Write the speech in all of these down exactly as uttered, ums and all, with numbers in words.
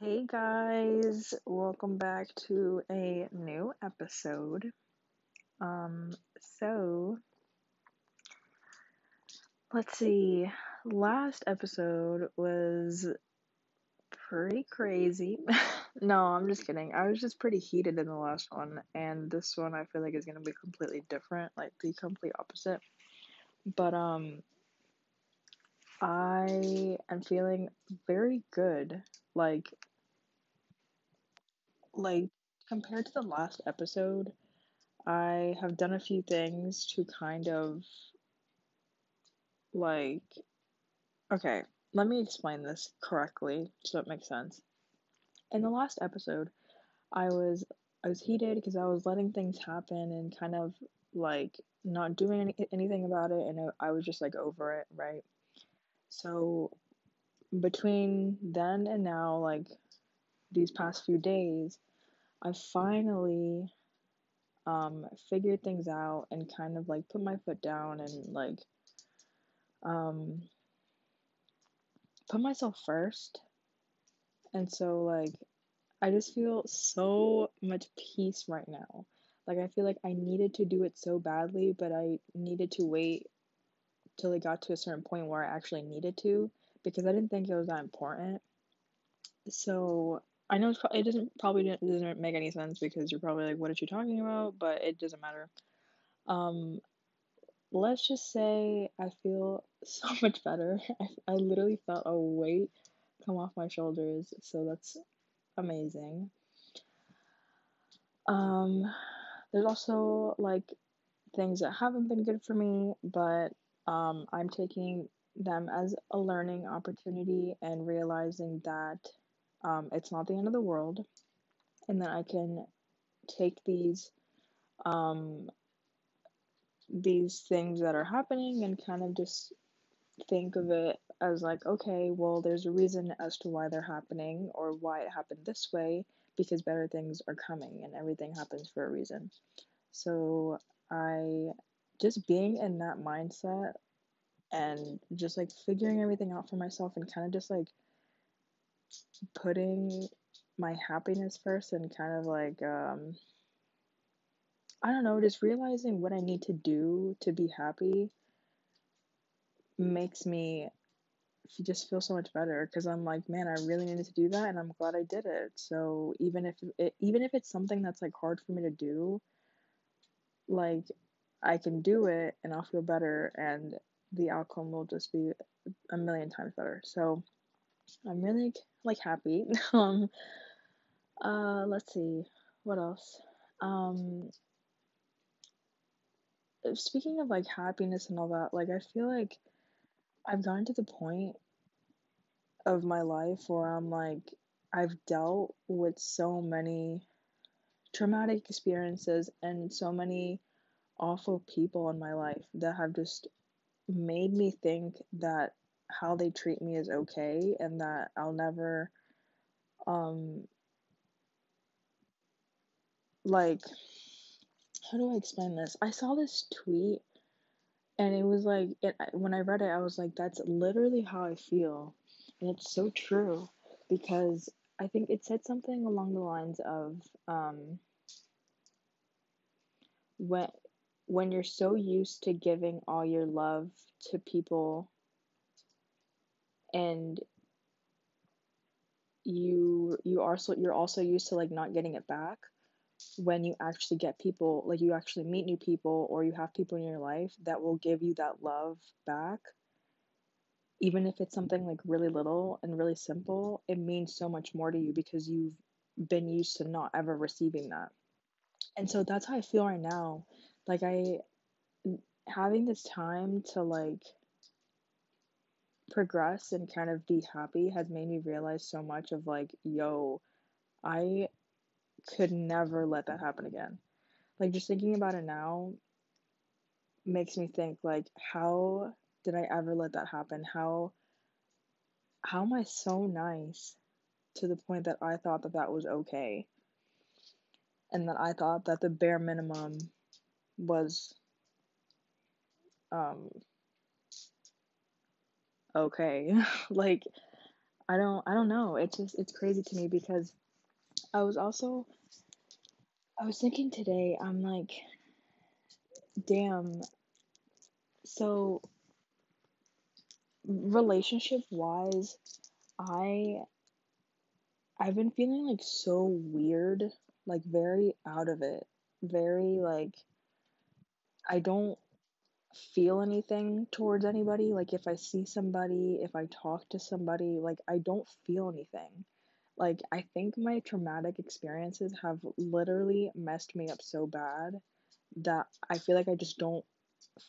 Hey guys, welcome back to a new episode. Um, so let's see. Last episode was pretty crazy. No, I'm just kidding. I was just pretty heated in the last one, and this one I feel like is going to be completely different, like the complete opposite. But um, I am feeling very good, like, like compared to the last episode. I have done a few things to kind of, like, okay, let me explain this correctly so it makes sense. In the last episode, I was I was heated because I was letting things happen and kind of, like, not doing any, anything about it, and I was just, like, over it, right? So, between then and now, like, these past few days, I finally um, figured things out and kind of, like, put my foot down and, like, um, put myself first. And so, like, I just feel so much peace right now. Like, I feel like I needed to do it so badly, but I needed to wait till it got to a certain point where I actually needed to, because I didn't think it was that important. So, I know it's pro- it doesn't probably it doesn't make any sense, because you're probably like, what are you talking about? But it doesn't matter. Um, let's just say I feel so much better. I, I literally felt a weight come off my shoulders, so that's amazing. Um, there's also, like, things that haven't been good for me, but um, I'm taking them as a learning opportunity and realizing that um, it's not the end of the world, and that I can take these um, these things that are happening and kind of just think of it as, like, okay, well, there's a reason as to why they're happening, or why it happened this way, because better things are coming, and everything happens for a reason. So I, just being in that mindset, and just, like, figuring everything out for myself, and kind of just, like, putting my happiness first, and kind of, like, um, I don't know, just realizing what I need to do to be happy makes me just feel so much better, because I'm like, man, I really needed to do that, and I'm glad I did it. So even if it, even if it's something that's, like, hard for me to do, like, I can do it, and I'll feel better, and the outcome will just be a million times better. So I'm really, like, happy. um, uh, let's see, what else? Um, speaking of, like, happiness and all that, like, I feel like I've gotten to the point of my life where I'm like, I've dealt with so many traumatic experiences and so many awful people in my life that have just made me think that how they treat me is okay, and that I'll never, um, like, how do I explain this? I saw this tweet, and it was like, it, when I read it, I was like, that's literally how I feel. And it's so true, because I think it said something along the lines of, um, when, when you're so used to giving all your love to people, and you, you are so, you're also used to, like, not getting it back, when you actually get people, like, you actually meet new people, or you have people in your life that will give you that love back, even if it's something, like, really little and really simple, it means so much more to you, because you've been used to not ever receiving that. And so that's how I feel right now. Like, I, having this time to, like, progress and kind of be happy has made me realize so much of, like, yo, I could never let that happen again. Like, just thinking about it now makes me think, like, how did I ever let that happen? How, how am I so nice to the point that I thought that that was okay? And that I thought that the bare minimum was um okay. Like, I don't I don't know. It's just it's crazy to me because I was also I was thinking today, I'm like, damn. So relationship wise, I I've been feeling like so weird, like very out of it. Very like I don't feel anything towards anybody. Like if I see somebody, if I talk to somebody, like I don't feel anything. Like I think my traumatic experiences have literally messed me up so bad that I feel like I just don't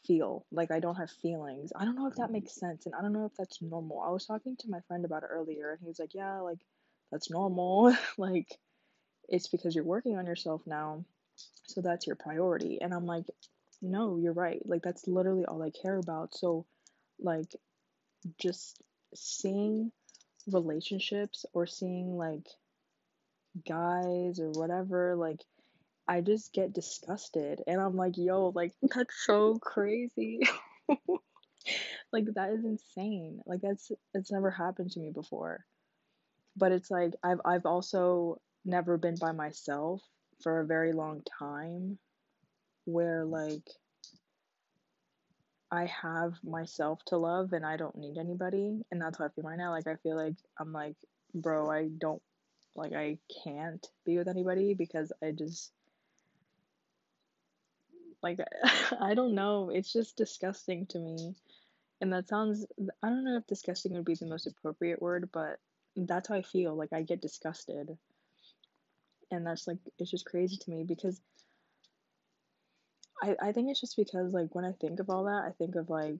feel, like I don't have feelings. I don't know if that makes sense, and I don't know if that's normal. I was talking to my friend about it earlier, and he was like, yeah, like that's normal. Like it's because you're working on yourself now, so that's your priority. And I'm like, no, you're right. Like that's literally all I care about. So like just seeing relationships or seeing like guys or whatever, like I just get disgusted, and I'm like, yo, like that's so crazy. Like that is insane. Like that's it's never happened to me before. But it's like I've I've also never been by myself for a very long time, where like I have myself to love and I don't need anybody, and that's how I feel right now. Like I feel like I'm like, bro, I don't like I can't be with anybody because I just like I don't know. It's just disgusting to me, and that sounds I don't know if disgusting would be the most appropriate word, but that's how I feel. Like I get disgusted, and that's like it's just crazy to me because I, I think it's just because, like, when I think of all that, I think of, like,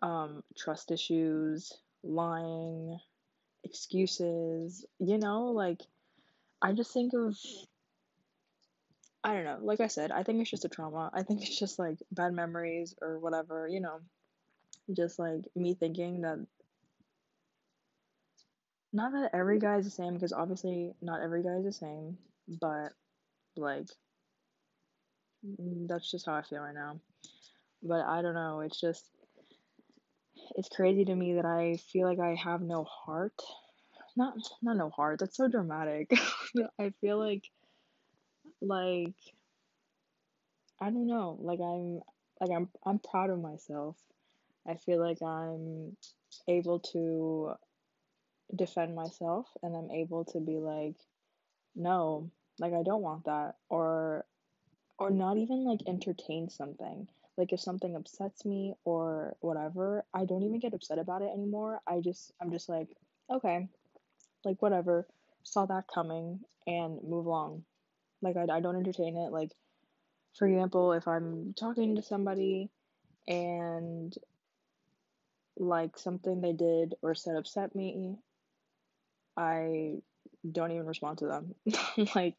um, trust issues, lying, excuses, you know, like, I just think of, I don't know, like I said, I think it's just a trauma. I think it's just, like, bad memories or whatever, you know, just, like, me thinking that, not that every guy is the same, because obviously not every guy is the same, but, like, that's just how I feel right now. But I don't know, it's just it's crazy to me that I feel like I have no heart. Not not no heart, that's so dramatic. I feel like like I don't know, like I'm like I'm I'm proud of myself. I feel like I'm able to defend myself, and I'm able to be like, no, like I don't want that, or or not even, like, entertain something. Like, if something upsets me or whatever, I don't even get upset about it anymore. I just, I'm just like, okay, like, whatever, saw that coming, and move along. Like, I, I don't entertain it. Like, for example, if I'm talking to somebody and, like, something they did or said upset me, I don't even respond to them. Like,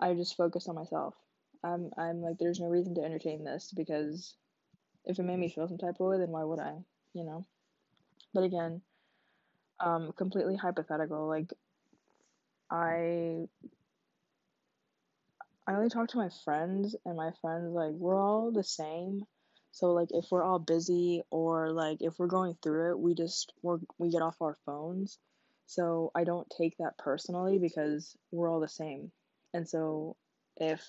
I just focus on myself. I'm I'm like, there's no reason to entertain this, because if it made me feel some type of way, then why would I, you know? But again, um, completely hypothetical. Like, I I only talk to my friends, and my friends, like, we're all the same. So, like, if we're all busy or, like, if we're going through it, we just, we're, we get off our phones. So I don't take that personally, because we're all the same. And so if,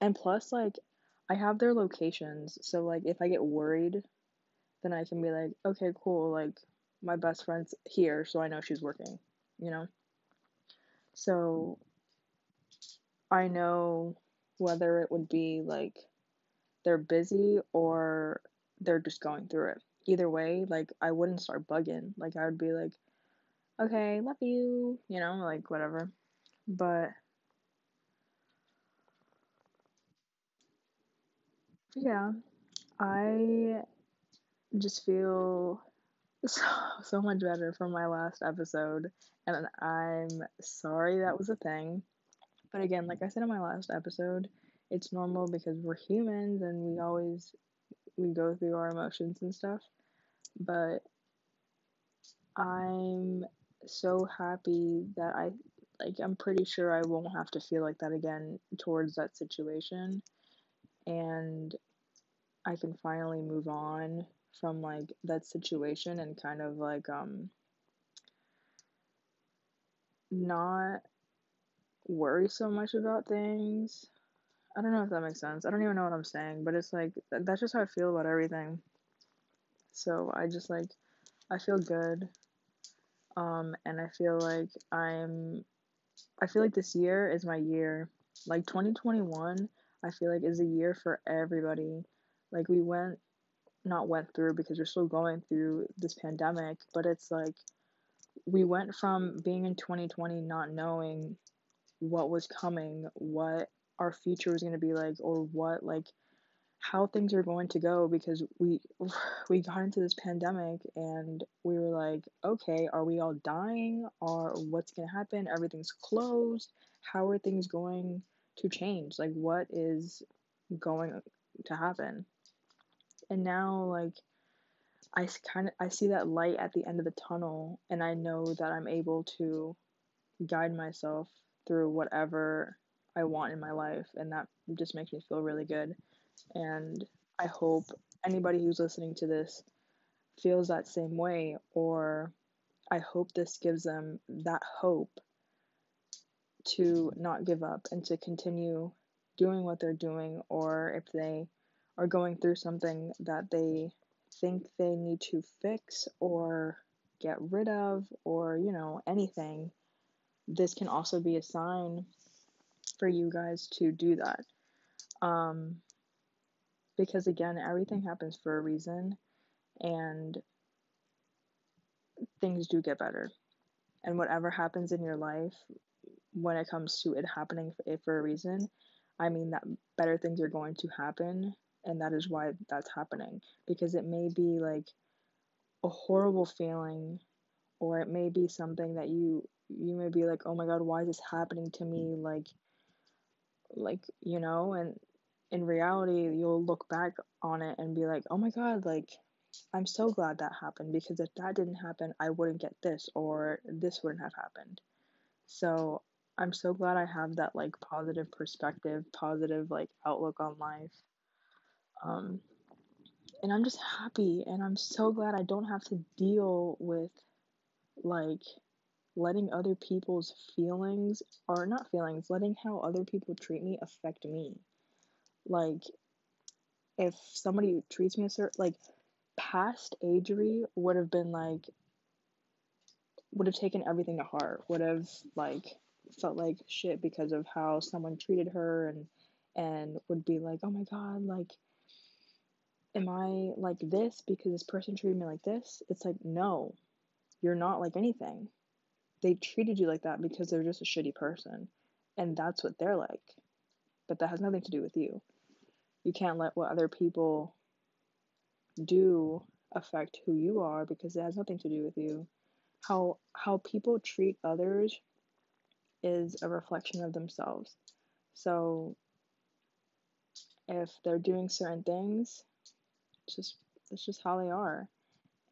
and plus, like, I have their locations, so, like, if I get worried, then I can be like, okay, cool, like, my best friend's here, so I know she's working, you know? So I know whether it would be, like, they're busy or they're just going through it. Either way, like, I wouldn't start bugging. Like, I would be like, okay, love you, you know, like, whatever. But yeah, I just feel so, so much better from my last episode, and I'm sorry that was a thing. But again, like I said in my last episode, it's normal because we're humans, and we always, we go through our emotions and stuff. But I'm so happy that I like, I'm pretty sure I won't have to feel like that again towards that situation, and I can finally move on from, like, that situation and kind of, like, um, not worry so much about things. I don't know if that makes sense. I don't even know what I'm saying, but it's, like, that's just how I feel about everything. So I just, like, I feel good, um, and I feel like I'm, I feel like this year is my year. Like, twenty twenty-one, I feel like, is a year for everybody. Like, we went, not went through, because we're still going through this pandemic, but it's, like, we went from being in twenty twenty not knowing what was coming, what our future was going to be like, or what, like, how things are going to go, because we we got into this pandemic, and we were like, okay, are we all dying, or what's going to happen, everything's closed, how are things going to change, like, what is going to happen? And now, like, I kind of, I see that light at the end of the tunnel, and I know that I'm able to guide myself through whatever I want in my life, and that just makes me feel really good. And I hope anybody who's listening to this feels that same way, or I hope this gives them that hope to not give up and to continue doing what they're doing, or if they are going through something that they think they need to fix or get rid of, or, you know, anything, this can also be a sign for you guys to do that. Um, because again, everything happens for a reason, and things do get better. And whatever happens in your life, when it comes to it happening for a reason, I mean that better things are going to happen, and that is why that's happening. Because it may be, like, a horrible feeling, or it may be something that you, you may be like, oh my god, why is this happening to me? Like, like, you know, and in reality, you'll look back on it and be like, oh my god, like, I'm so glad that happened, because if that didn't happen, I wouldn't get this, or this wouldn't have happened. So I'm so glad I have that, like, positive perspective, positive, like, outlook on life. Um, and I'm just happy, and I'm so glad I don't have to deal with, like, letting other people's feelings, or not feelings, letting how other people treat me affect me. Like, if somebody treats me a certain, like, past Adri would have been, like, would have taken everything to heart, would have, like, felt like shit because of how someone treated her, and and would be like, oh my god, like, am I like this because this person treated me like this? It's like, no, you're not like anything. They treated you like that because they're just a shitty person, and that's what they're like, but that has nothing to do with you. You can't let what other people do affect who you are, because it has nothing to do with you. How how people treat others is a reflection of themselves. So if they're doing certain things, it's just it's just how they are.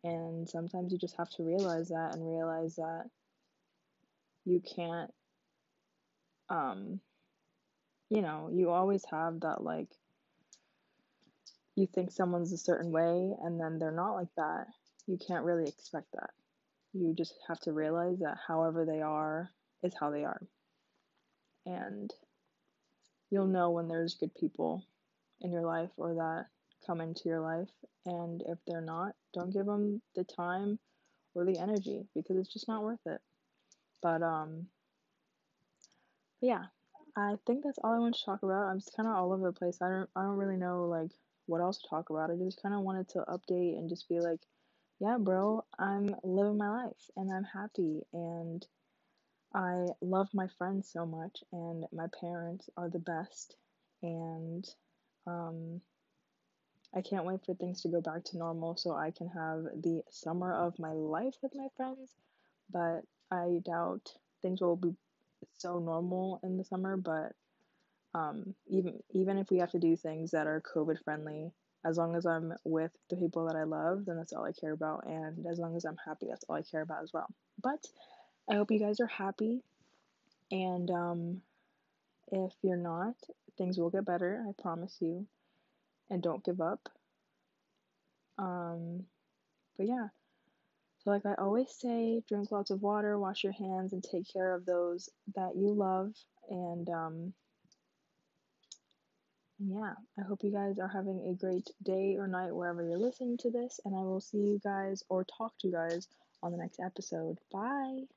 And sometimes you just have to realize that, and realize that you can't, um, you know, you always have that, like, you think someone's a certain way, and then they're not like that. You can't really expect that. You just have to realize that however they are is how they are. And you'll know when there's good people in your life, or that come into your life, and if they're not, don't give them the time or the energy, because it's just not worth it. But um, yeah, I think that's all I want to talk about. I'm just kind of all over the place. I don't, I don't really know, like, what else to talk about. I just kind of wanted to update and just be like, yeah, bro, I'm living my life, and I'm happy, and I love my friends so much, and my parents are the best, and um, I can't wait for things to go back to normal so I can have the summer of my life with my friends. But I doubt things will be so normal in the summer, but um, even even if we have to do things that are COVID friendly, as long as I'm with the people that I love, then that's all I care about, and as long as I'm happy, that's all I care about as well. But I hope you guys are happy, And um, if you're not, things will get better, I promise you. And don't give up. Um, but yeah. So like I always say, drink lots of water, wash your hands, and take care of those that you love. And um, yeah, I hope you guys are having a great day or night wherever you're listening to this. And I will see you guys or talk to you guys on the next episode. Bye.